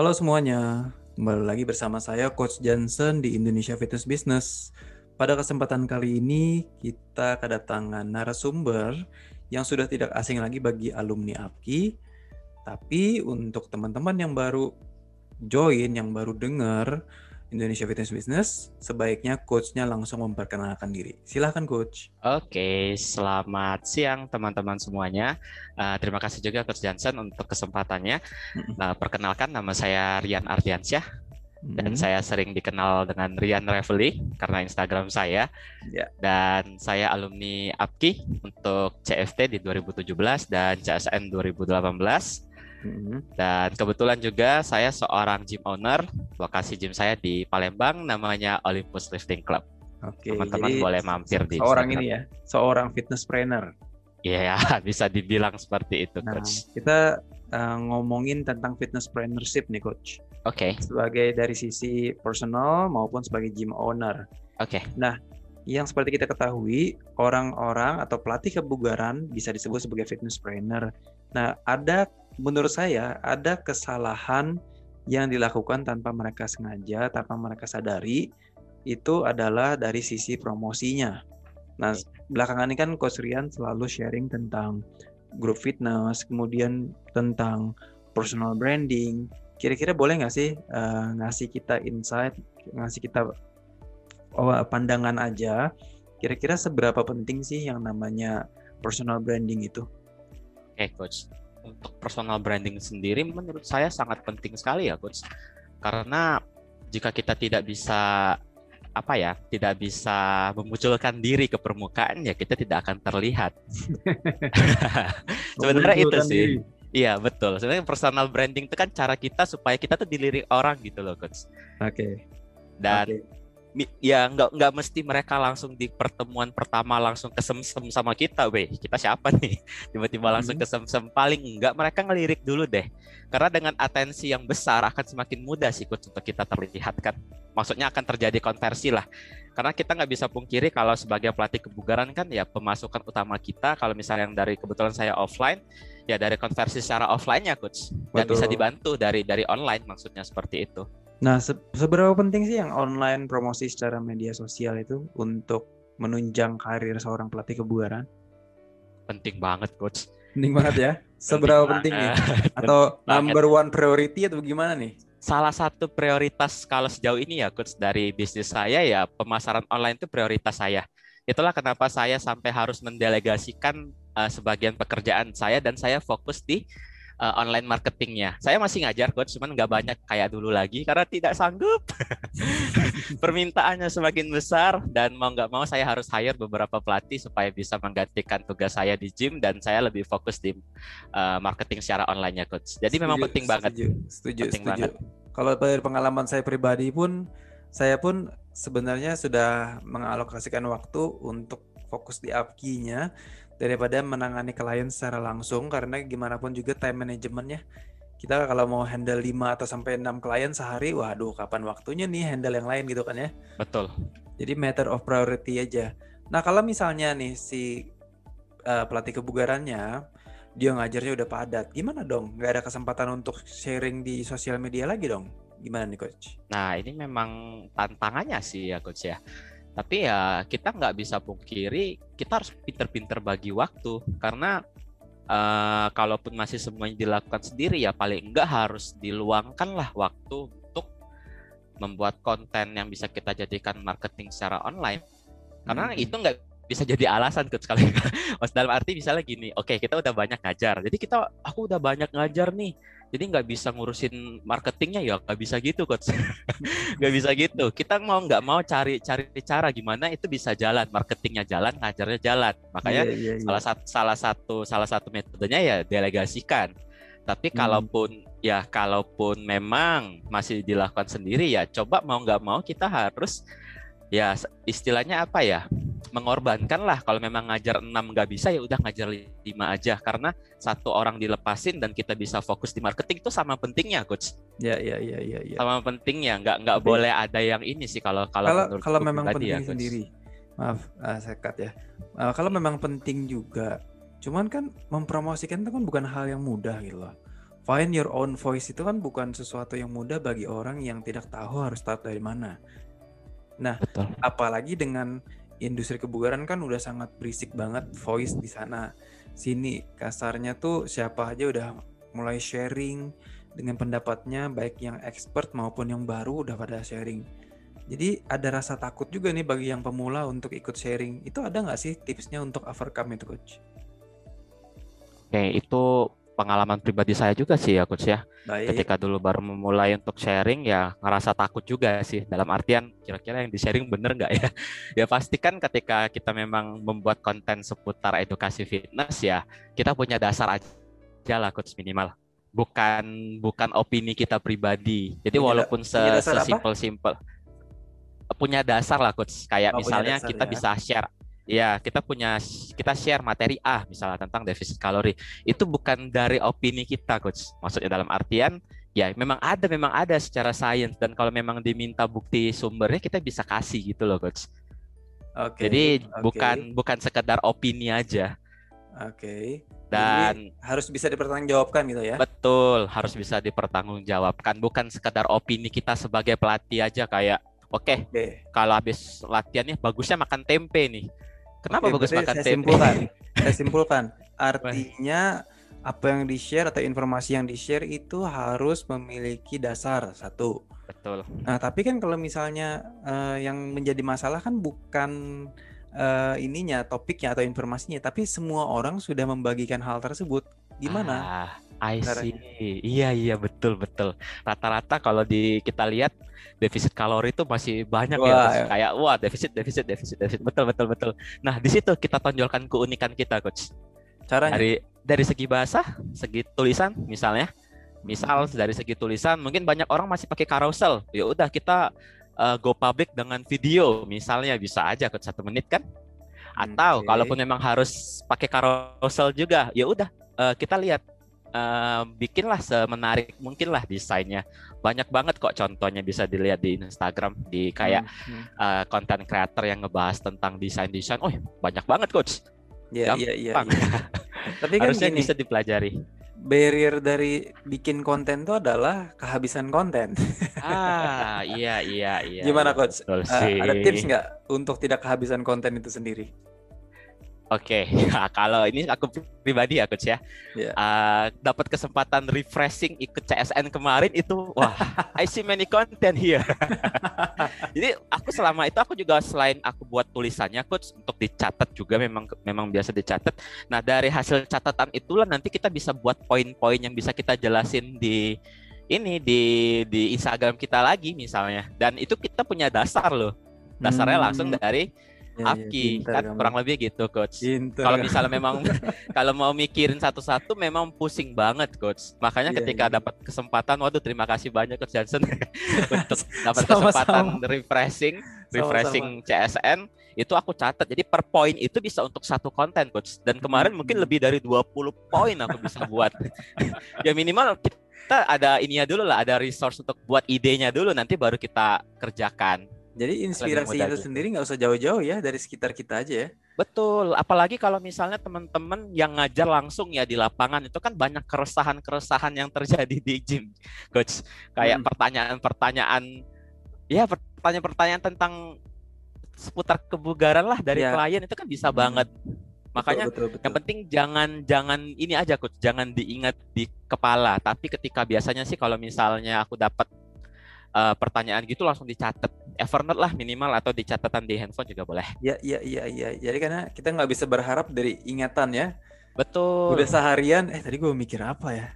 Halo semuanya, kembali lagi bersama saya Coach Johnson di Indonesia Fitness Business. Pada kesempatan kali ini kita kedatangan narasumber yang sudah tidak asing lagi bagi alumni APKI. Tapi untuk teman-teman yang baru join, yang baru dengar Indonesia Fitness Business, sebaiknya coachnya langsung memperkenalkan diri. Silahkan coach. Oke, selamat siang teman-teman semuanya. Terima kasih juga Coach Johnson untuk kesempatannya. Perkenalkan, nama saya Rian Ardiansyah dan saya sering dikenal dengan Rian Revely karena Instagram saya. Dan saya alumni APKI untuk CFT di 2017 dan CSN 2018. Dan kebetulan juga saya seorang gym owner. Lokasi gym saya di Palembang, namanya Olympus Lifting Club. Oke, teman-teman boleh mampir di seorang Instagram. Ini ya, seorang fitnesspreneur. Iya, bisa dibilang seperti itu, nah, Coach. Kita ngomongin tentang fitnesspreneurship nih, Coach. Oke. Sebagai dari sisi personal maupun sebagai gym owner. Oke. Nah, yang seperti kita ketahui, orang-orang atau pelatih kebugaran bisa disebut sebagai fitnesspreneur. Nah, menurut saya ada kesalahan yang dilakukan tanpa mereka sengaja, tanpa mereka sadari, itu adalah dari sisi promosinya. Nah, belakangan ini kan Coach Rian selalu sharing tentang grup fitness, kemudian tentang personal branding. Kira-kira boleh nggak sih ngasih kita insight, ngasih kita pandangan aja, kira-kira seberapa penting sih yang namanya personal branding itu? Oke, Coach. Untuk personal branding sendiri menurut saya sangat penting sekali ya Coach, karena jika kita tidak bisa memunculkan diri ke permukaan, ya kita tidak akan terlihat. Sebenarnya itu sih diri. Iya betul, sebenarnya personal branding itu kan cara kita supaya kita tuh dilirik orang gitu loh Coach. Oke. Dan ya nggak mesti mereka langsung di pertemuan pertama langsung kesem-sem sama kita, weh kita siapa nih, tiba-tiba langsung kesem-sem. Paling nggak mereka ngelirik dulu deh, karena dengan atensi yang besar akan semakin mudah sih Coach untuk kita terlihat kan, maksudnya akan terjadi konversi lah. Karena kita nggak bisa pungkiri kalau sebagai pelatih kebugaran kan ya pemasukan utama kita, kalau misalnya yang dari kebetulan saya offline, ya dari konversi secara offline-nya Coach. Dan bisa dibantu dari online, maksudnya seperti itu. Nah, seberapa penting sih yang online promosi secara media sosial itu untuk menunjang karir seorang pelatih kebugaran? Penting banget, Coach. Penting banget ya? Seberapa penting ya? Atau number one priority atau gimana nih? Salah satu prioritas kalau sejauh ini ya, Coach, dari bisnis saya ya pemasaran online itu prioritas saya. Itulah kenapa saya sampai harus mendelegasikan sebagian pekerjaan saya dan saya fokus di online marketingnya. Saya masih ngajar Coach, cuman nggak banyak kayak dulu lagi karena tidak sanggup. Permintaannya semakin besar dan mau nggak mau saya harus hire beberapa pelatih supaya bisa menggantikan tugas saya di gym, dan saya lebih fokus di marketing secara online-nya Coach. Jadi memang penting banget. Setuju. Kalau dari pengalaman saya pribadi pun, saya pun sebenarnya sudah mengalokasikan waktu untuk fokus di APKI-nya daripada menangani klien secara langsung, karena gimana pun juga time manajemennya. Kita kalau mau handle 5 atau sampai 6 klien sehari, waduh kapan waktunya nih handle yang lain gitu kan ya. Betul. Jadi matter of priority aja. Nah, kalau misalnya nih si pelatih kebugarannya dia ngajarnya udah padat, gimana dong? Gak ada kesempatan untuk sharing di sosial media lagi dong? Gimana nih Coach? Nah, ini memang tantangannya sih ya Coach ya. Tapi ya kita nggak bisa pungkiri, kita harus pinter-pinter bagi waktu. Karena kalaupun masih semuanya dilakukan sendiri, ya paling nggak harus diluangkanlah waktu untuk membuat konten yang bisa kita jadikan marketing secara online. Karena itu nggak bisa jadi alasan Coach. Dalam arti misalnya gini, oke, kita udah banyak ngajar. Jadi aku udah banyak ngajar nih. Jadi nggak bisa ngurusin marketingnya, ya nggak bisa gitu Coach. Nggak bisa gitu. Kita mau nggak mau cari cara gimana itu bisa jalan, marketingnya jalan, ngajarnya jalan. Makanya salah satu metodenya ya delegasikan. Tapi kalaupun memang masih dilakukan sendiri, ya coba mau nggak mau kita harus, ya istilahnya apa ya, mengorbankan lah. Kalau memang ngajar 6 nggak bisa, ya udah ngajar 5 aja, karena satu orang dilepasin dan kita bisa fokus di marketing. Itu sama pentingnya Coach. Ya. Sama pentingnya, nggak boleh ada yang ini sih kalau memang penting ya, sendiri. Maaf, saya cut ya. Kalau memang penting juga, cuman kan mempromosikan itu kan bukan hal yang mudah gitu loh. Find your own voice itu kan bukan sesuatu yang mudah bagi orang yang tidak tahu harus start dari mana. Nah, betul. Apalagi dengan industri kebugaran kan udah sangat berisik banget voice di sana sini. Kasarnya tuh siapa aja udah mulai sharing dengan pendapatnya, baik yang expert maupun yang baru udah pada sharing. Jadi ada rasa takut juga nih bagi yang pemula untuk ikut sharing. Itu ada nggak sih tipsnya untuk overcome itu, Coach? Oke, itu pengalaman pribadi saya juga sih ya, Coach ya. Baik. Ketika dulu baru memulai untuk sharing ya ngerasa takut juga sih, dalam artian kira-kira yang di-sharing bener nggak ya? Ya pastikan ketika kita memang membuat konten seputar edukasi fitness ya, kita punya dasar aja lah, Coach, minimal. Bukan opini kita pribadi. Jadi walaupun sesimpel-simpel, punya dasar lah, Coach. Kayak misalnya dasar, kita ya. Bisa share. Ya, kita share materi A misalnya tentang defisit kalori. Itu bukan dari opini kita, Coach. Maksudnya dalam artian ya memang ada secara sains, dan kalau memang diminta bukti sumbernya kita bisa kasih gitu loh, Coach. Okay. Jadi bukan sekedar opini aja. Oke. Okay. Dan jadi, harus bisa dipertanggungjawabkan gitu ya. Betul, harus bisa dipertanggungjawabkan, bukan sekedar opini kita sebagai pelatih aja kayak Oke. Kalau habis latihannya bagusnya makan tempe nih. Kenapa bagus makan tempe? Saya simpulkan. Artinya apa yang di-share atau informasi yang di-share itu harus memiliki dasar, satu. Betul. Nah, tapi kan kalau misalnya yang menjadi masalah kan bukan topiknya atau informasinya, tapi semua orang sudah membagikan hal tersebut. Gimana? I see. Iya, betul. Rata-rata kalau kita lihat defisit kalori itu masih banyak ya. Kayak defisit. Betul. Nah, di situ kita tonjolkan keunikan kita, Coach. Caranya dari segi bahasa, segi tulisan misalnya. Misal dari segi tulisan mungkin banyak orang masih pakai carousel. Ya udah kita go public dengan video misalnya, bisa aja Coach, 1 menit kan? Atau kalaupun memang harus pakai carousel juga, ya udah kita lihat, bikinlah semenarik mungkinlah desainnya. Banyak banget kok contohnya, bisa dilihat di Instagram, di kayak content creator yang ngebahas tentang desain. Oh, banyak banget, Coach. Iya. Tapi kan harusnya bisa dipelajari. Barrier dari bikin konten itu adalah kehabisan konten. Iya. Gimana, Coach? Ada tips nggak untuk tidak kehabisan konten itu sendiri? Oke, kalau ini aku pribadi ya, Coach ya, dapat kesempatan refreshing ikut CSN kemarin itu, I see many content here. Jadi aku juga selain aku buat tulisannya, Coach, untuk dicatat juga memang biasa dicatat. Nah, dari hasil catatan itulah nanti kita bisa buat poin-poin yang bisa kita jelasin di Instagram kita lagi misalnya. Dan itu kita punya dasar loh, dasarnya langsung dari APKI kan, kurang lebih gitu, Coach. Kalau misalnya memang kalau mau mikirin satu-satu memang pusing banget, Coach. Makanya ketika dapat kesempatan, waduh, terima kasih banyak, Coach Johnson, untuk dapat kesempatan refreshing CSN itu aku catat. Jadi per poin itu bisa untuk satu konten, Coach. Dan kemarin mungkin lebih dari 20 poin aku bisa buat. Ya minimal kita ada ininya dulu lah, ada resource untuk buat idenya dulu, nanti baru kita kerjakan. Jadi inspirasinya itu sendiri nggak usah jauh-jauh ya, dari sekitar kita aja ya. Betul, apalagi kalau misalnya teman-teman yang ngajar langsung ya di lapangan, itu kan banyak keresahan-keresahan yang terjadi di gym, Coach. Kayak pertanyaan-pertanyaan tentang seputar kebugaran lah dari klien, itu kan bisa banget. Makanya betul. Yang penting jangan ini aja, Coach, jangan diingat di kepala. Tapi ketika biasanya sih kalau misalnya aku dapat pertanyaan gitu langsung dicatat Evernote lah minimal, atau di catatan di handphone juga boleh. Iya. Jadi karena kita nggak bisa berharap dari ingatan ya. Betul. Udah seharian, tadi gue mikir apa ya?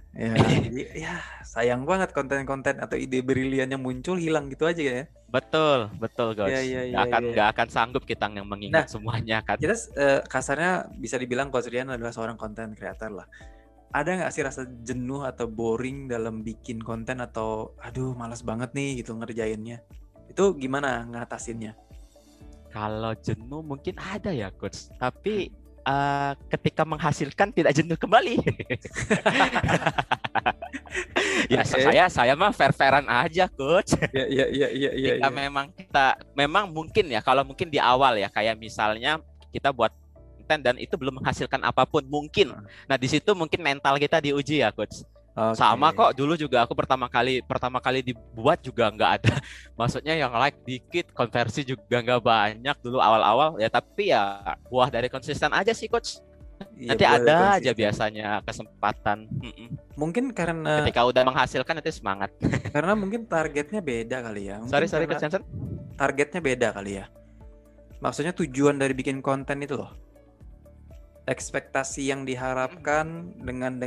Ya sayang banget konten-konten atau ide brilian yang muncul hilang gitu aja ya. Betul, guys. Nggak akan sanggup kita yang mengingat semuanya kan. Kita kasarnya bisa dibilang Coach Rian adalah seorang content creator lah. Ada nggak sih rasa jenuh atau boring dalam bikin konten, atau aduh malas banget nih gitu ngerjainnya? Itu gimana ngatasinnya? Kalau jenuh mungkin ada ya, Coach, tapi ketika menghasilkan tidak jenuh kembali. Ya saya mah fair-fairan aja, Coach. Iya. Jika memang mungkin ya, kalau mungkin di awal ya, kayak misalnya kita buat dan itu belum menghasilkan apapun mungkin. Nah, di situ mungkin mental kita diuji ya, Coach. Okay. Sama kok, dulu juga aku pertama kali dibuat juga nggak ada. Maksudnya yang like dikit, konversi juga nggak banyak dulu awal-awal ya, tapi ya buah dari konsisten aja sih coach. Nanti ya, ada konsisten aja biasanya kesempatan. Mungkin karena ketika udah menghasilkan nanti semangat. Karena mungkin targetnya beda kali ya. Mungkin sorry coach Johnson. Targetnya beda kali ya. Maksudnya tujuan dari bikin konten itu loh. Ekspektasi yang diharapkan dengan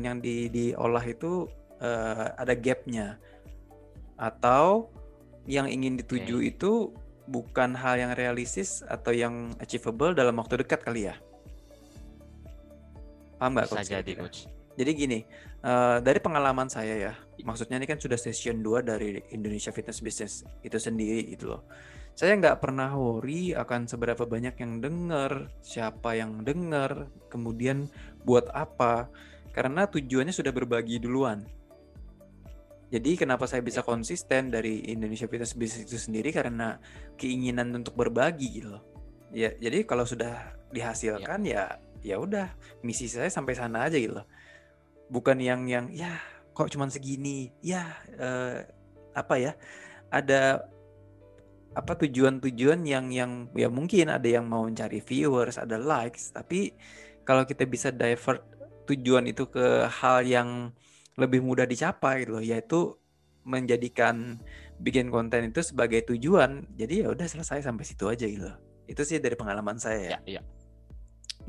yang diolah itu ada gapnya, atau yang ingin dituju itu bukan hal yang realistis atau yang achievable dalam waktu dekat kali ya. Paham nggak coach? Bisa jadi coach. Jadi gini, dari pengalaman saya ya, maksudnya ini kan sudah session 2 dari Indonesia Fitness Business itu sendiri gitu loh. Saya nggak pernah worry akan seberapa banyak yang dengar, siapa yang dengar, kemudian buat apa, karena tujuannya sudah berbagi duluan. Jadi kenapa saya bisa konsisten dari Indonesia Fitness Business itu sendiri, karena keinginan untuk berbagi gitu loh. Ya, jadi kalau sudah dihasilkan ya udah, misi saya sampai sana aja gitu loh. Bukan yang ya kok cuman segini, ada tujuan-tujuan yang ya mungkin ada yang mau mencari viewers, ada likes, tapi kalau kita bisa divert tujuan itu ke hal yang lebih mudah dicapai gitu loh, yaitu menjadikan bikin konten itu sebagai tujuan. Jadi ya udah selesai sampai situ aja gitu loh. Itu sih dari pengalaman saya ya. Iya.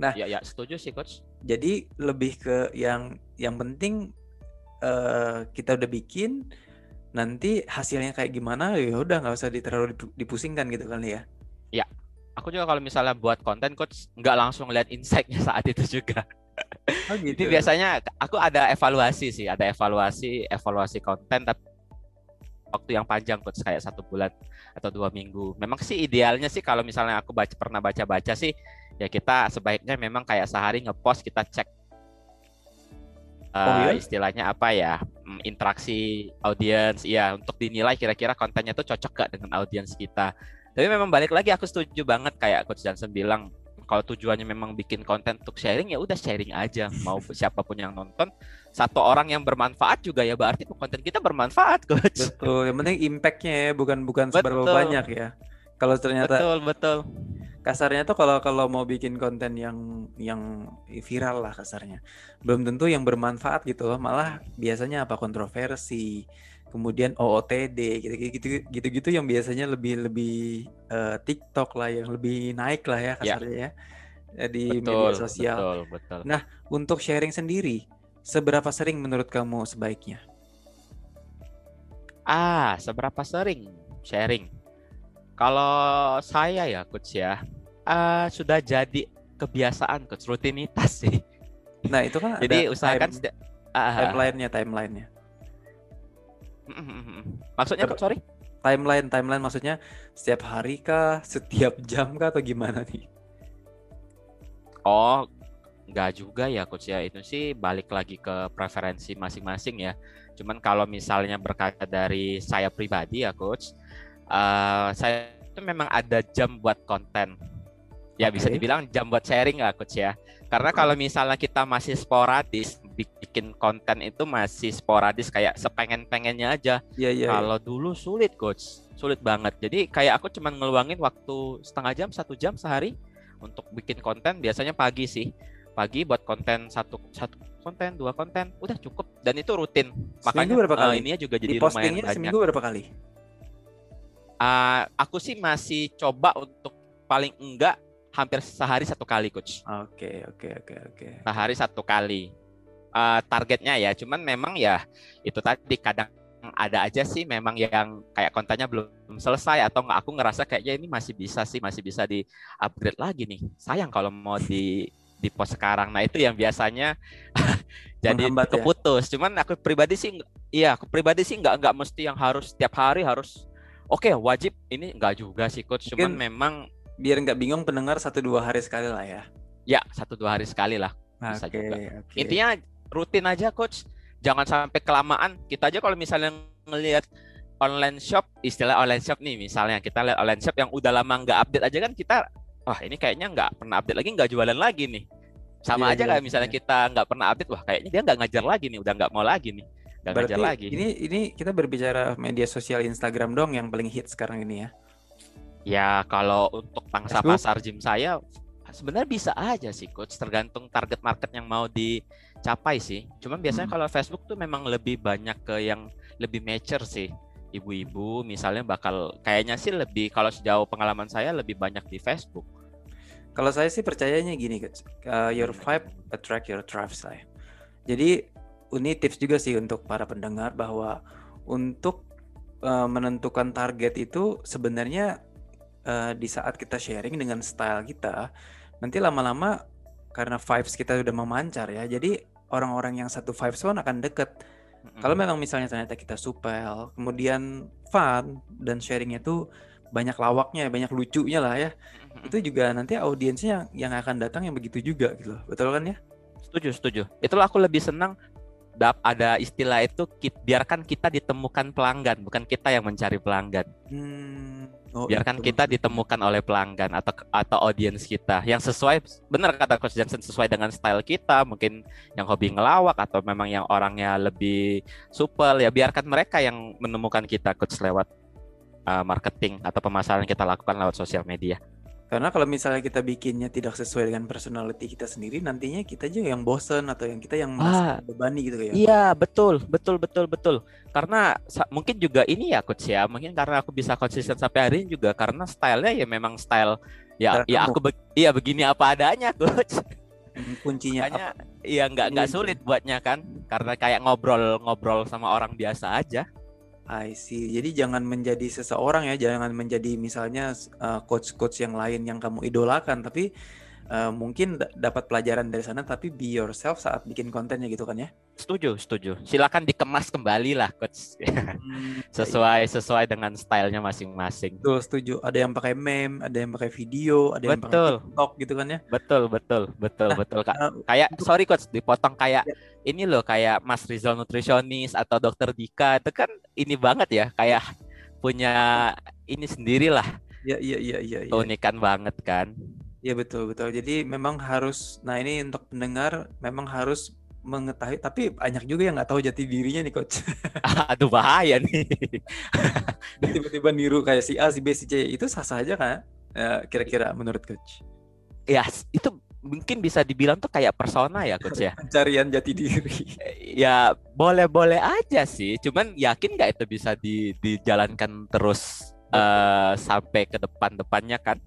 Nah, ya setuju sih coach. Jadi lebih ke yang penting kita udah bikin, nanti hasilnya kayak gimana ya udah, nggak usah terlalu dipusingkan gitu kan ya. Ya, aku juga kalau misalnya buat konten coach nggak langsung lihat insight-nya saat itu juga. Oh gitu. Jadi biasanya aku ada evaluasi sih, ada evaluasi konten tapi waktu yang panjang coach, kayak 1 bulan atau 2 minggu. Memang sih idealnya sih kalau misalnya aku pernah baca-baca sih ya, kita sebaiknya memang kayak sehari ngepost, kita cek istilahnya apa ya, interaksi audiens ya, untuk dinilai kira-kira kontennya tuh cocok gak dengan audiens kita. Tapi memang balik lagi, aku setuju banget kayak Coach Johnson bilang, kalau tujuannya memang bikin konten untuk sharing ya udah sharing aja, mau siapapun yang nonton, 1 orang yang bermanfaat juga ya berarti konten kita bermanfaat coach. Betul, yang penting impactnya ya, bukan seberapa banyak ya. Kalau ternyata betul kasarnya tuh, kalau mau bikin konten yang viral lah kasarnya, belum tentu yang bermanfaat gitu loh, malah biasanya apa, kontroversi, kemudian OOTD gitu-gitu yang biasanya lebih TikTok lah, yang lebih naik lah ya kasarnya ya di media sosial. Betul. Nah, untuk sharing sendiri seberapa sering menurut kamu sebaiknya? Seberapa sering sharing? Kalau saya ya coach ya, sudah jadi kebiasaan coach, rutinitas sih. Nah itu kan jadi usahakan timeline-nya. Maksudnya coach, sorry? Timeline maksudnya setiap hari kah, setiap jam kah, atau gimana nih? Oh, nggak juga ya coach ya, itu sih balik lagi ke preferensi masing-masing ya. Cuman kalau misalnya berkata dari saya pribadi ya coach, saya itu memang ada jam buat konten ya, bisa dibilang jam buat sharing lah coach ya, karena kalau misalnya kita masih sporadis, bikin konten itu masih sporadis kayak sepengen-pengennya aja, kalau dulu sulit coach, sulit banget. Jadi kayak aku cuma ngeluangin waktu 0,5 jam, 1 jam sehari untuk bikin konten, biasanya pagi sih, pagi buat konten satu konten, 2 konten udah cukup, dan itu rutin. Makanya ininya juga jadi lumayan banyak. Seminggu berapa kali? Aku sih masih coba untuk paling enggak hampir sehari 1 kali coach. Oke. Sehari 1 kali targetnya ya. Cuman memang ya itu tadi, kadang ada aja sih memang yang kayak kontennya belum selesai, atau aku ngerasa kayaknya ini masih bisa di upgrade lagi nih. Sayang kalau mau di post sekarang. Nah itu yang biasanya jadi keputus. Ya? Cuman aku pribadi sih nggak mesti yang harus tiap hari harus. Oke, wajib ini enggak juga sih coach, cuman memang biar enggak bingung pendengar 1-2 hari sekali lah ya. Ya, 1-2 hari sekali lah bisa juga. Intinya rutin aja coach, jangan sampai kelamaan. Kita aja kalau misalnya ngelihat istilah online shop nih, misalnya kita lihat online shop yang udah lama enggak update aja kan, kita ini kayaknya enggak pernah update lagi, enggak jualan lagi nih. Sama aja kayak misalnya kita nggak pernah update, wah kayaknya dia nggak ngajar lagi nih, udah nggak mau lagi nih. Nggak ngajar lagi. Ini kita berbicara media sosial Instagram dong yang paling hit sekarang ini ya. Ya kalau untuk pangsa pasar gym saya sebenarnya bisa aja sih coach, tergantung target market yang mau dicapai sih. Cuman biasanya kalau Facebook tuh memang lebih banyak ke yang lebih mature sih. Ibu-ibu misalnya bakal kayaknya sih lebih, kalau sejauh pengalaman saya lebih banyak di Facebook. Kalau saya sih percayanya gini coach, your vibe attract your tribe saya. Jadi ini tips juga sih untuk para pendengar bahwa untuk menentukan target itu sebenarnya di saat kita sharing dengan style kita, nanti lama-lama karena vibes kita udah memancar ya, jadi orang-orang yang satu vibes pun akan deket. Kalau memang misalnya ternyata kita supel, kemudian fun dan sharingnya tuh banyak lawaknya, banyak lucunya lah ya, itu juga nanti audiensnya yang akan datang yang begitu juga gitu loh. Betul kan ya? Setuju. Itulah aku lebih senang ada istilah itu, biarkan kita ditemukan pelanggan, bukan kita yang mencari pelanggan. Biarkan kita ditemukan oleh pelanggan atau audiens kita yang sesuai, benar kata Coach Johnson, sesuai dengan style kita, mungkin yang hobi ngelawak atau memang yang orangnya lebih supel ya, biarkan mereka yang menemukan kita coach lewat marketing atau pemasaran kita lakukan lewat sosial media. Karena kalau misalnya kita bikinnya tidak sesuai dengan personality kita sendiri, nantinya kita juga yang bosen atau yang kita yang merasa bebani gitu ya. Iya, betul. Karena mungkin juga ini ya coach ya, mungkin karena aku bisa konsisten sampai hari ini juga karena stylenya ya memang style ya, begini apa adanya coach. Kuncinya makanya, ya nggak sulit buatnya kan, karena kayak ngobrol sama orang biasa aja. I see. Jadi jangan menjadi seseorang ya, jangan menjadi misalnya coach-coach yang lain yang kamu idolakan, tapi mungkin dapat pelajaran dari sana, tapi be yourself saat bikin kontennya gitu kan ya. Setuju. Silakan dikemas kembali lah coach. sesuai dengan stylenya masing-masing. Betul, setuju. Ada yang pakai meme, ada yang pakai video, ada yang pakai TikTok gitu kan ya. Betul. Kayak sorry coach dipotong, kayak ini loh, kayak Mas Rizal nutrisionis atau Dokter Dika itu kan ini banget ya, kayak punya ini sendirilah. Iya. Unikan banget kan. Iya betul. Jadi memang harus, nah ini untuk pendengar memang harus mengetahui, tapi banyak juga yang nggak tahu jati dirinya nih coach. Aduh bahaya nih. Tiba-tiba niru kayak si A, si B, si C, itu sah-sah aja kan? Ya, kira-kira menurut coach. Ya itu mungkin bisa dibilang tuh kayak persona ya coach ya. Pencarian jati diri. Ya boleh-boleh aja sih. Cuman yakin nggak itu bisa dijalankan terus sampai ke depan-depannya kan?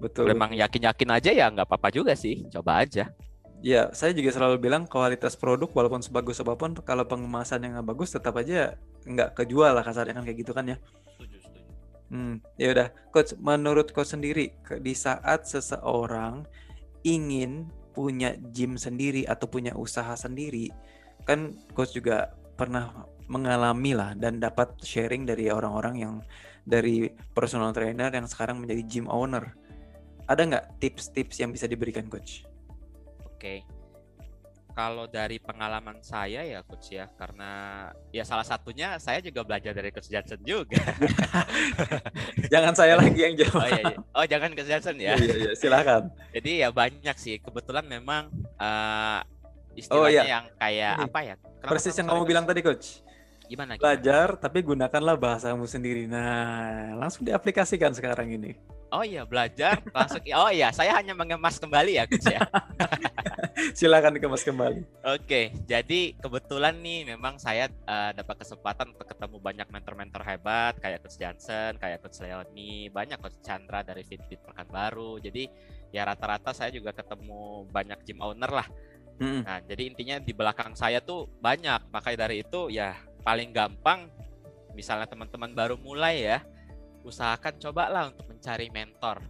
Betul. Memang yakin-yakin aja ya nggak apa-apa juga sih. Coba aja. Ya, saya juga selalu bilang kualitas produk walaupun sebagus apapun, kalau pengemasan yang nggak bagus tetap aja nggak kejual lah, kasarnya kan kayak gitu kan ya. Setuju. Ya udah, coach. Menurut coach sendiri, di saat seseorang ingin punya gym sendiri atau punya usaha sendiri, kan coach juga pernah mengalami lah dan dapat sharing dari orang-orang yang dari personal trainer yang sekarang menjadi gym owner. Ada nggak tips-tips yang bisa diberikan coach? Oke. Kalau dari pengalaman saya ya coach ya, karena ya salah satunya saya juga belajar dari Coach Johnson juga. Jangan saya lagi yang jawab. Oh, jangan Coach Johnson ya. Iya, silakan. Jadi ya banyak sih, kebetulan memang istilahnya yang kayak ini, apa ya? Persis yang kamu bilang tadi coach. Gimana? Belajar tapi gunakanlah bahasamu sendiri. Nah, langsung diaplikasikan sekarang ini. Oh iya, belajar langsung. Oh iya, saya hanya mengemas kembali ya coach ya. Silakan dikemas kembali. Oke, jadi kebetulan nih memang saya dapat kesempatan untuk ketemu banyak mentor-mentor hebat kayak Coach Johnson, kayak Coach Leonie, banyak Coach Chandra dari Fitbit Perkan baru. Jadi ya rata-rata saya juga ketemu banyak gym owner lah. Nah, jadi intinya di belakang saya tuh banyak. Makanya dari itu ya paling gampang misalnya teman-teman baru mulai ya, usahakan cobalah untuk mencari mentor.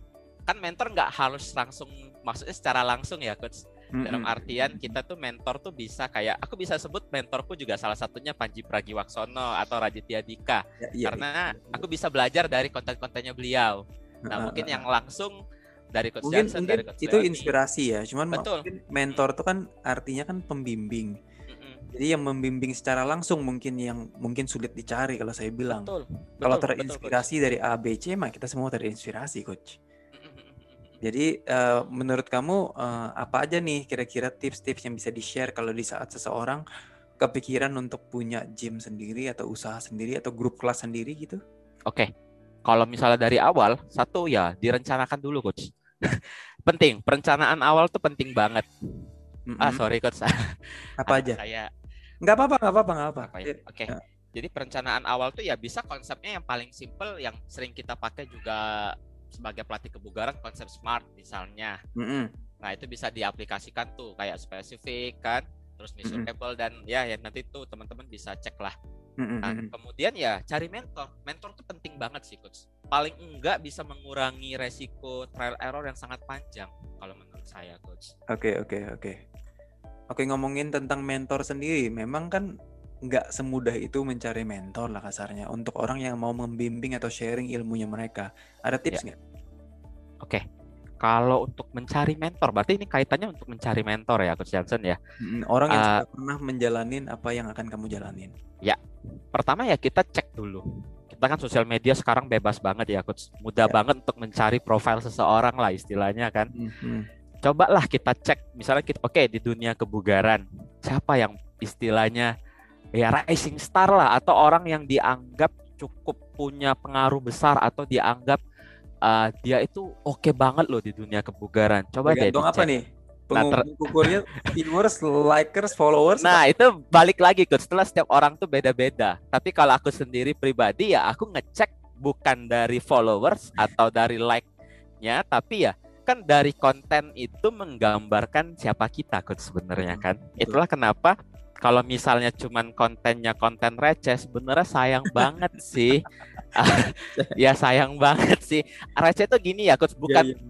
Kan mentor nggak harus langsung, maksudnya secara langsung ya coach. Dalam artian kita tuh mentor tuh bisa kayak, aku bisa sebut mentorku juga salah satunya Panji Pragiwaksono atau Raditya Dika, karena aku bisa belajar dari konten-kontennya beliau. Nah mungkin yang langsung dari Coach Johnson, dari Coach itu Leonie. Inspirasi ya, cuman mentor tuh kan artinya kan pembimbing. Jadi yang membimbing secara langsung mungkin yang mungkin sulit dicari kalau saya bilang. Betul, kalau terinspirasi dari A, B, C mah kita semua terinspirasi coach. Jadi menurut kamu apa aja nih kira-kira tips-tips yang bisa di-share kalau di saat seseorang kepikiran untuk punya gym sendiri atau usaha sendiri atau grup kelas sendiri gitu? Oke. Kalau misalnya dari awal, satu ya direncanakan dulu, Coach. Penting, perencanaan awal tuh penting banget. Mm-hmm. Ah, sorry Coach. Apa aja? Saya... Nggak apa-apa. Oke. Ya. Jadi perencanaan awal tuh ya bisa konsepnya yang paling simple yang sering kita pakai juga sebagai pelatih kebugaran, konsep SMART misalnya. Mm-hmm. Nah, itu bisa diaplikasikan tuh kayak spesifik kan, terus measurable dan ya nanti tuh teman-teman bisa cek lah. Nah, kemudian ya cari mentor. Mentor tuh penting banget sih, Coach. Paling enggak bisa mengurangi resiko trial error yang sangat panjang kalau menurut saya, Coach. Oke, ngomongin tentang mentor sendiri, memang kan enggak semudah itu mencari mentor lah kasarnya untuk orang yang mau membimbing atau sharing ilmunya mereka. Ada tips nggak? Oke. Kalau untuk mencari mentor, berarti ini kaitannya untuk mencari mentor ya, Coach Johnson ya. Orang yang sudah pernah menjalanin apa yang akan kamu jalanin. Ya, pertama ya kita cek dulu. Kita kan sosial media sekarang bebas banget ya, Coach. Mudah banget untuk mencari profil seseorang lah istilahnya kan. Cobalah kita cek, misalnya kita di dunia kebugaran, siapa yang istilahnya ya rising star lah atau orang yang dianggap cukup punya pengaruh besar atau dianggap dia itu oke banget loh di dunia kebugaran. Coba deh. Tergantung apa nih? Pengukurnya viewers, likers, followers. Nah, itu balik lagi Coach. Setelah setiap orang tuh beda-beda. Tapi kalau aku sendiri pribadi ya aku ngecek bukan dari followers atau dari like-nya, tapi ya kan dari konten itu menggambarkan siapa kita Coach sebenarnya kan. Itulah kenapa kalau misalnya cuman kontennya konten receh, sebenarnya sayang banget sih. Ya sayang banget sih. Receh tuh gini ya, Coach.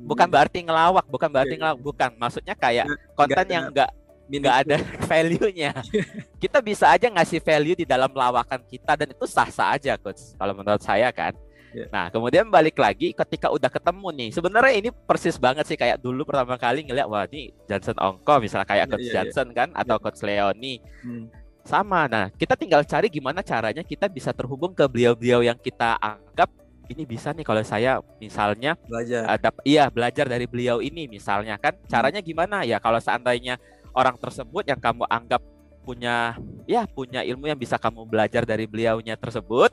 Bukan berarti ngelawak, bukan berarti ngelawak, bukan. Maksudnya kayak konten yang nggak ada value-nya. Kita bisa aja ngasih value di dalam lawakan kita dan itu sah-sah aja, Coach. Kalau menurut saya kan. Nah, kemudian balik lagi ketika udah ketemu nih. Sebenarnya ini persis banget sih kayak dulu pertama kali ngeliat wah ini Johnson Ongko misalnya kayak Coach Johnson kan atau Coach Leonie. Sama. Nah, kita tinggal cari gimana caranya kita bisa terhubung ke beliau-beliau yang kita anggap ini bisa nih kalau saya misalnya belajar dari beliau ini misalnya kan. Caranya gimana? Ya kalau seandainya orang tersebut yang kamu anggap punya ilmu yang bisa kamu belajar dari beliaunya tersebut.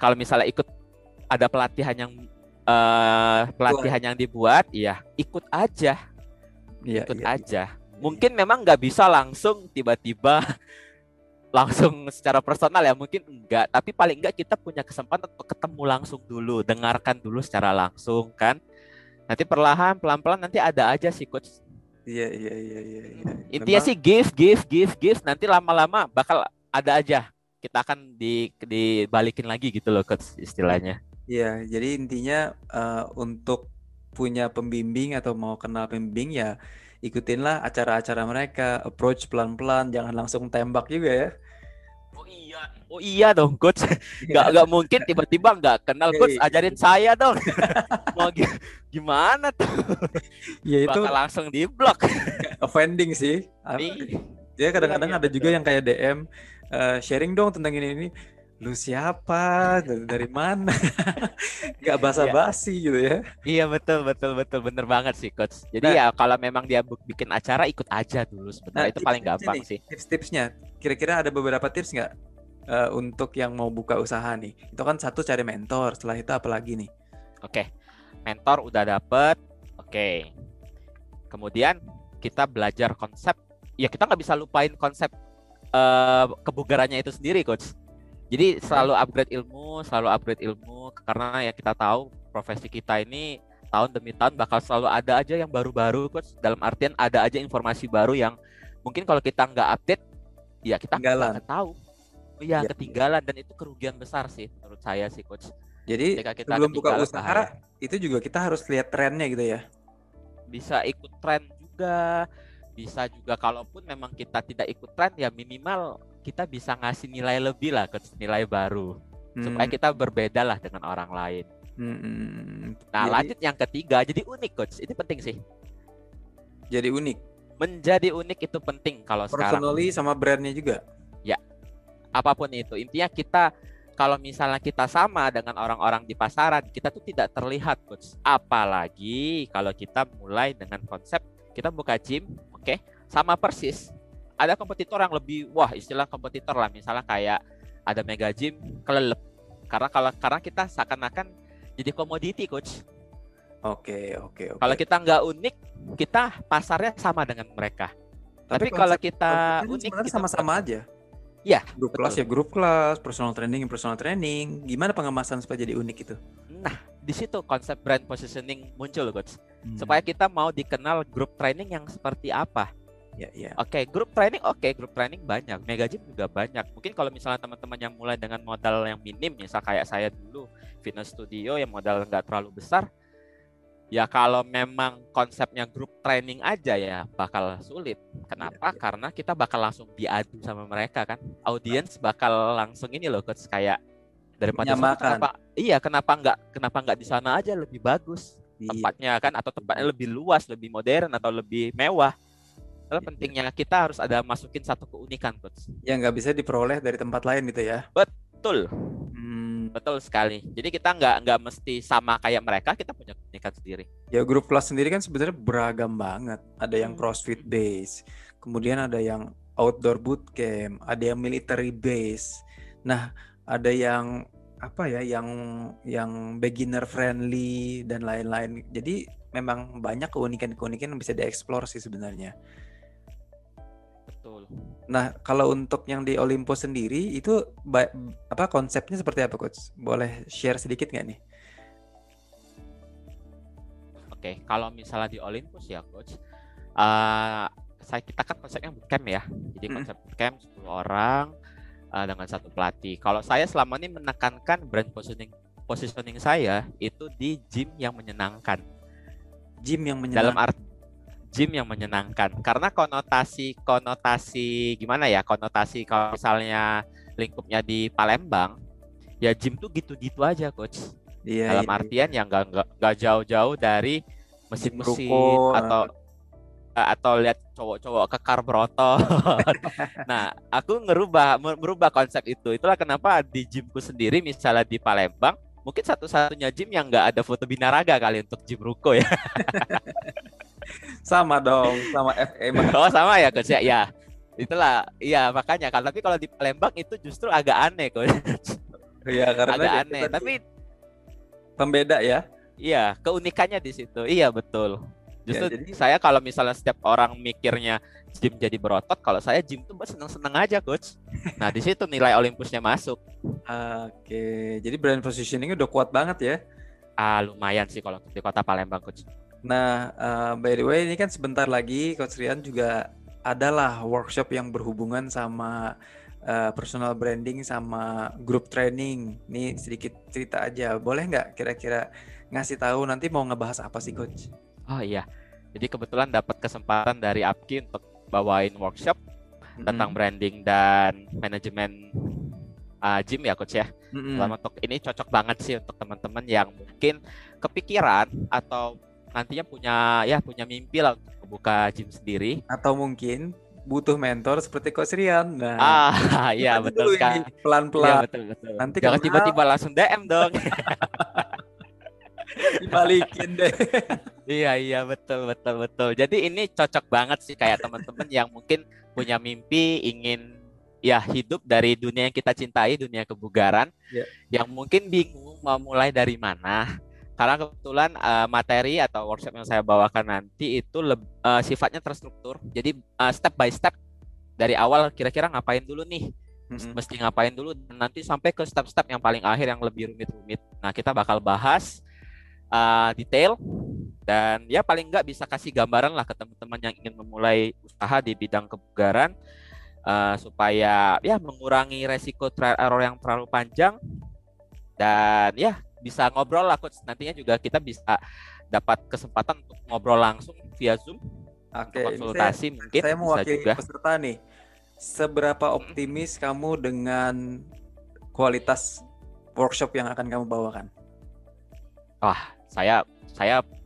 Kalau misalnya ikut ada pelatihan yang dibuat, ya ikut aja, aja. Mungkin memang nggak bisa langsung tiba-tiba langsung secara personal ya, mungkin enggak. Tapi paling enggak kita punya kesempatan untuk ketemu langsung dulu, dengarkan dulu secara langsung kan. Nanti perlahan, pelan-pelan nanti ada aja sih Coach. Iya. Intinya memang... sih give. Nanti lama-lama bakal ada aja. Kita akan dibalikin lagi gitu loh Coach istilahnya. Iya, jadi intinya untuk punya pembimbing atau mau kenal pembimbing ya ikutinlah acara-acara mereka, approach pelan-pelan, jangan langsung tembak juga ya. Oh iya dong Coach. Gak mungkin tiba-tiba gak kenal Coach, ajarin saya dong. Mau gimana tuh? Ya itu bakal langsung di-block. Offending sih. Dia kadang-kadang ada juga yang kayak DM sharing dong tentang ini. Lu siapa? Dari mana? Gak basa-basi gitu ya. Iya betul bener banget sih Coach. Jadi kalau memang dia bikin acara ikut aja dulu sebenarnya itu paling gampang sih. Tips-tipsnya kira-kira ada beberapa tips nggak untuk yang mau buka usaha nih? Itu kan satu cari mentor. Setelah itu apa lagi nih? Oke. Mentor udah dapet. Oke. Kemudian kita belajar konsep. Ya kita nggak bisa lupain konsep kebugarannya itu sendiri Coach. Jadi selalu upgrade ilmu karena ya kita tahu profesi kita ini tahun demi tahun bakal selalu ada aja yang baru-baru Coach. Dalam artian ada aja informasi baru yang mungkin kalau kita nggak update ya kita nggak tahu. Ketinggalan dan itu kerugian besar sih menurut saya sih Coach. Jadi sebelum buka usaha itu juga kita harus lihat trennya gitu ya. Bisa ikut tren juga. Bisa juga kalaupun memang kita tidak ikut tren ya minimal kita bisa ngasih nilai lebih lah Coach, nilai baru supaya kita berbeda lah dengan orang lain. Nah lanjut yang ketiga, jadi unik Coach, ini penting sih. Jadi unik. Menjadi unik itu penting kalau sekarang. Personally sama brandnya juga. Ya apapun itu intinya kita Kalau misalnya kita sama dengan orang-orang di pasaran, kita tuh tidak terlihat, Coach. Apalagi kalau kita mulai dengan konsep kita buka gym, oke, sama persis. Ada kompetitor yang lebih, wah istilah kompetitor lah, misalnya kayak ada mega gym kelelep. Karena kita seakan-akan jadi komoditi, Coach. Oke. Kalau kita nggak unik, kita pasarnya sama dengan mereka. Tapi kalau kita unik, kita sama-sama aja. Ya, grup kelas, personal training. Gimana pengemasan supaya jadi unik itu? Nah, di situ konsep brand positioning muncul, Coach. Supaya kita mau dikenal grup training yang seperti apa. Ya. Oke, grup training banyak. Mega gym juga banyak. Mungkin kalau misalnya teman-teman yang mulai dengan modal yang minim, misal kayak saya dulu, fitness studio yang modal nggak terlalu besar, ya kalau memang konsepnya grup training aja ya bakal sulit. Kenapa? Karena kita bakal langsung diadu sama mereka kan. Audiens bakal langsung ini loh, Coach, kayak daripada kenapa nggak di sana aja lebih bagus tempatnya kan, atau tempatnya lebih luas, lebih modern atau lebih mewah. Lalu pentingnya kita harus ada masukin satu keunikan, Coach. Yang nggak bisa diperoleh dari tempat lain gitu ya. Betul. Betul sekali. Jadi kita nggak mesti sama kayak mereka, kita punya keunikan sendiri. Ya, grup kelas sendiri kan sebenarnya beragam banget. Ada yang CrossFit base, kemudian ada yang outdoor bootcamp, ada yang military base. Nah, ada yang yang beginner friendly dan lain-lain. Jadi memang banyak keunikan-keunikan yang bisa dieksplor sih sebenarnya. Betul. Nah, kalau untuk yang di Olympus sendiri itu konsepnya seperti apa, Coach? Boleh share sedikit nggak nih? Oke, kalau misalnya di Olympus ya, Coach, kita kan konsepnya bootcamp ya. Jadi konsep bootcamp 10 orang dengan satu pelatih. Kalau saya selama ini menekankan brand positioning saya itu di gym yang menyenangkan. Dalam arti gym yang menyenangkan, karena konotasi kalau misalnya lingkupnya di Palembang ya gym tuh gitu-gitu aja, Coach. Dalam artian yang nggak jauh-jauh dari mesin-mesin atau lihat cowok-cowok kekar berotot. Nah, aku merubah konsep itu. Itulah kenapa di gymku sendiri misalnya di Palembang mungkin satu-satunya gym yang nggak ada foto binaraga kali untuk gym ruko ya. Sama dong, sama FM. Oh, sama ya, Coach. Ya. Itulah, iya makanya kan. Tapi kalau di Palembang itu justru agak aneh, Coach. Iya, karena agak aneh, tapi pembeda ya. Iya, keunikannya di situ. Iya, betul. Justru ya, jadi saya kalau misalnya setiap orang mikirnya gym jadi berotot, kalau saya gym tuh seneng-seneng aja, Coach. Nah, di situ nilai Olympusnya masuk. Oke, jadi brand positioning-nya udah kuat banget ya. Lumayan sih kalau di kota Palembang, Coach. Nah, by the way, ini kan sebentar lagi Coach Rian juga adalah workshop yang berhubungan sama personal branding sama group training. Ini sedikit cerita aja, boleh nggak kira-kira ngasih tahu nanti mau ngebahas apa sih, Coach? Oh iya, jadi kebetulan dapat kesempatan dari APKI untuk bawain workshop tentang branding dan manajemen gym ya, Coach ya. Selama untuk ini cocok banget sih untuk teman-teman yang mungkin kepikiran atau nantinya punya mimpi lah untuk membuka gym sendiri. Atau mungkin butuh mentor seperti Coach Rian. Nah, iya betul kan. Pelan-pelan. Ya, betul. Nanti jangan tiba-tiba langsung DM dong. Dibalikin deh. Iya betul. Jadi ini cocok banget sih kayak teman-teman yang mungkin punya mimpi ingin hidup dari dunia yang kita cintai, dunia kebugaran, yang mungkin bingung mau mulai dari mana. Karena kebetulan materi atau workshop yang saya bawakan nanti itu sifatnya terstruktur. Jadi step by step dari awal kira-kira ngapain dulu nih. Mesti ngapain dulu dan nanti sampai ke step-step yang paling akhir yang lebih rumit-rumit. Nah, kita bakal bahas detail dan ya paling nggak bisa kasih gambaran lah ke teman-teman yang ingin memulai usaha di bidang kebugaran supaya ya mengurangi resiko trial error yang terlalu panjang dan ya bisa ngobrol lah, Coach. Nantinya juga kita bisa dapat kesempatan untuk ngobrol langsung via Zoom. Oke, konsultasi mungkin. Saya mewakili peserta nih. Seberapa optimis kamu dengan kualitas workshop yang akan kamu bawakan? Wah, saya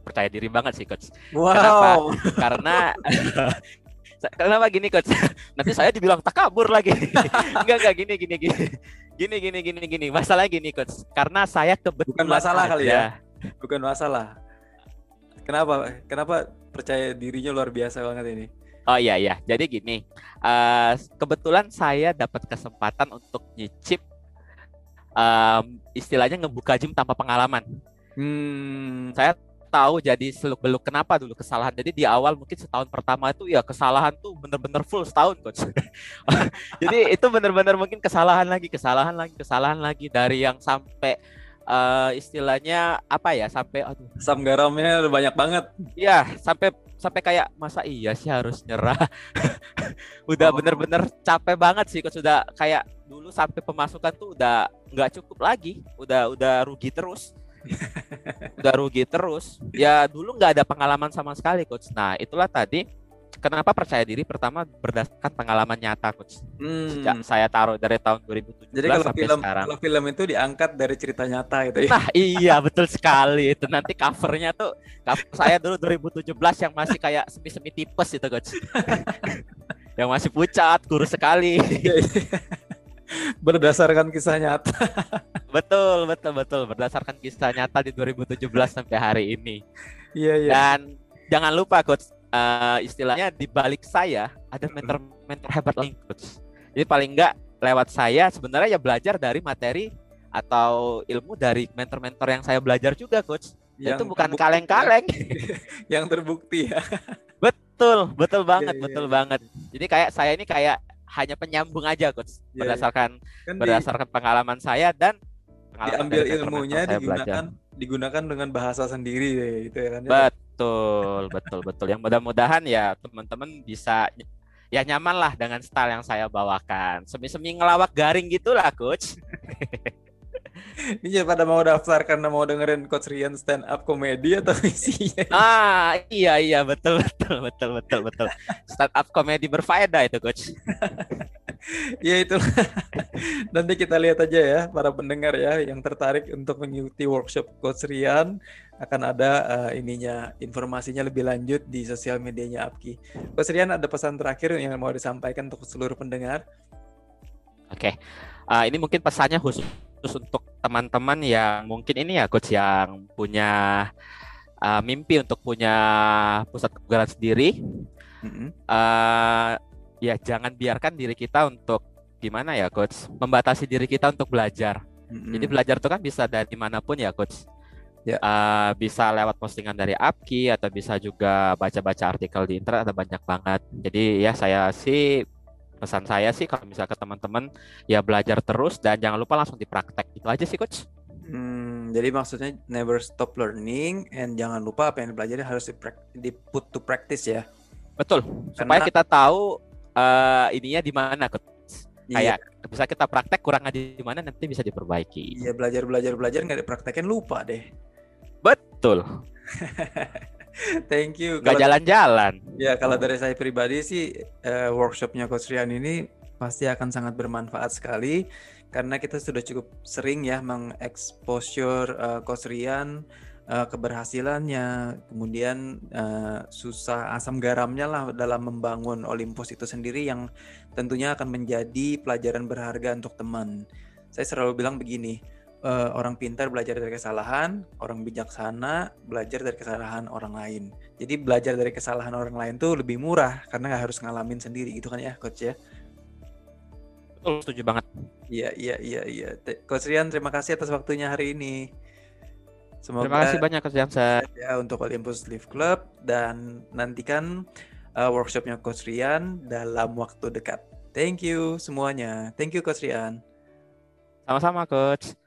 percaya diri banget sih, Coach. Wow. Kenapa gini, Coach? Nanti saya dibilang takabur lagi. Enggak gini. Gini. Masalah gini, Coach. Karena saya kebetulan Bukan masalah. Kenapa percaya dirinya luar biasa banget ini? Oh iya. Jadi gini, kebetulan saya dapat kesempatan untuk nyicip istilahnya ngebuka gym tanpa pengalaman. Saya tahu jadi seluk-beluk kenapa dulu kesalahan. Jadi di awal mungkin setahun pertama itu ya kesalahan tuh bener-bener full setahun, Coach. Jadi itu bener-bener mungkin kesalahan lagi dari yang sampai istilahnya apa ya, sampai aduh, asam garamnya banyak banget. Iya, sampai kayak masa iya sih harus nyerah. Udah bener-bener capek banget sih, Coach. Udah kayak dulu sampai pemasukan tuh udah nggak cukup lagi, udah rugi terus. Ya dulu nggak ada pengalaman sama sekali, Coach. Nah itulah tadi kenapa percaya diri pertama berdasarkan pengalaman nyata, Coach. Sejak saya taruh dari tahun 2017 jadi kalau sampai film, sekarang. Kalau film itu diangkat dari cerita nyata gitu ya. Nah iya betul sekali. Itu nanti covernya tuh cover saya dulu 2017 yang masih kayak semi-semi tipes gitu, Coach. Yang masih pucat, kurus sekali. Berdasarkan kisah nyata. Betul. Berdasarkan kisah nyata di 2017 sampai hari ini. Iya. Dan jangan lupa, Coach, istilahnya di balik saya ada mentor hebat lain, Coach. Jadi paling enggak lewat saya sebenarnya ya belajar dari materi atau ilmu dari mentor-mentor yang saya belajar juga, Coach. Itu bukan kaleng-kaleng. Yang terbukti ya. Betul banget. Jadi kayak saya ini kayak hanya penyambung aja, Coach, berdasarkan pengalaman saya dan pengalaman diambil ilmunya digunakan dengan bahasa sendiri gitu ya kan. Betul. Yang mudah-mudahan ya teman-teman bisa ya nyaman lah dengan style yang saya bawakan. Semi-semi ngelawak garing gitulah, Coach. Ini pada mau daftar karena mau dengerin Coach Rian stand up komedi atau isinya? Iya betul. Stand up komedi berfaedah itu, Coach. Ya itu. Nanti kita lihat aja ya para pendengar ya yang tertarik untuk mengikuti workshop Coach Rian, akan ada informasinya lebih lanjut di sosial medianya APKI. Coach Rian, ada pesan terakhir yang mau disampaikan untuk seluruh pendengar? Oke. Ini mungkin pesannya khusus untuk teman-teman yang mungkin ini ya, Coach, yang punya mimpi untuk punya pusat kebugaran sendiri. Ya jangan biarkan diri kita untuk gimana ya, Coach, membatasi diri kita untuk belajar. Jadi belajar itu kan bisa dari manapun ya, Coach. Bisa lewat postingan dari APKI atau bisa juga baca-baca artikel di internet, ada banyak banget. Jadi ya pesan saya sih kalau misalkan teman-teman ya belajar terus dan jangan lupa langsung dipraktek. Itu aja sih, Coach. Jadi maksudnya never stop learning and jangan lupa apa yang dipelajari harus di put to practice ya. Betul. Supaya kita tahu ininya di mana, Coach. Kayak bisa kita praktek kurangnya di mana nanti bisa diperbaiki. Iya, belajar nggak dipraktekin lupa deh. Betul. Thank you. Gak jalan-jalan. Ya kalau dari saya pribadi sih workshopnya Coach Rian ini pasti akan sangat bermanfaat sekali karena kita sudah cukup sering ya mengeksposure Coach Rian keberhasilannya, kemudian susah asam garamnya lah dalam membangun Olympus itu sendiri yang tentunya akan menjadi pelajaran berharga untuk teman. Saya selalu bilang begini. Orang pintar belajar dari kesalahan, orang bijaksana belajar dari kesalahan orang lain. Jadi belajar dari kesalahan orang lain tuh lebih murah karena nggak harus ngalamin sendiri gitu kan ya, Coach ya. Betul, setuju banget. Iya. Coach Rian, terima kasih atas waktunya hari ini. Semoga terima kasih banyak, Coach Johnson. Ya, untuk Olympus Lift Club dan nantikan workshopnya Coach Rian dalam waktu dekat. Thank you semuanya. Thank you, Coach Rian. Sama-sama, Coach.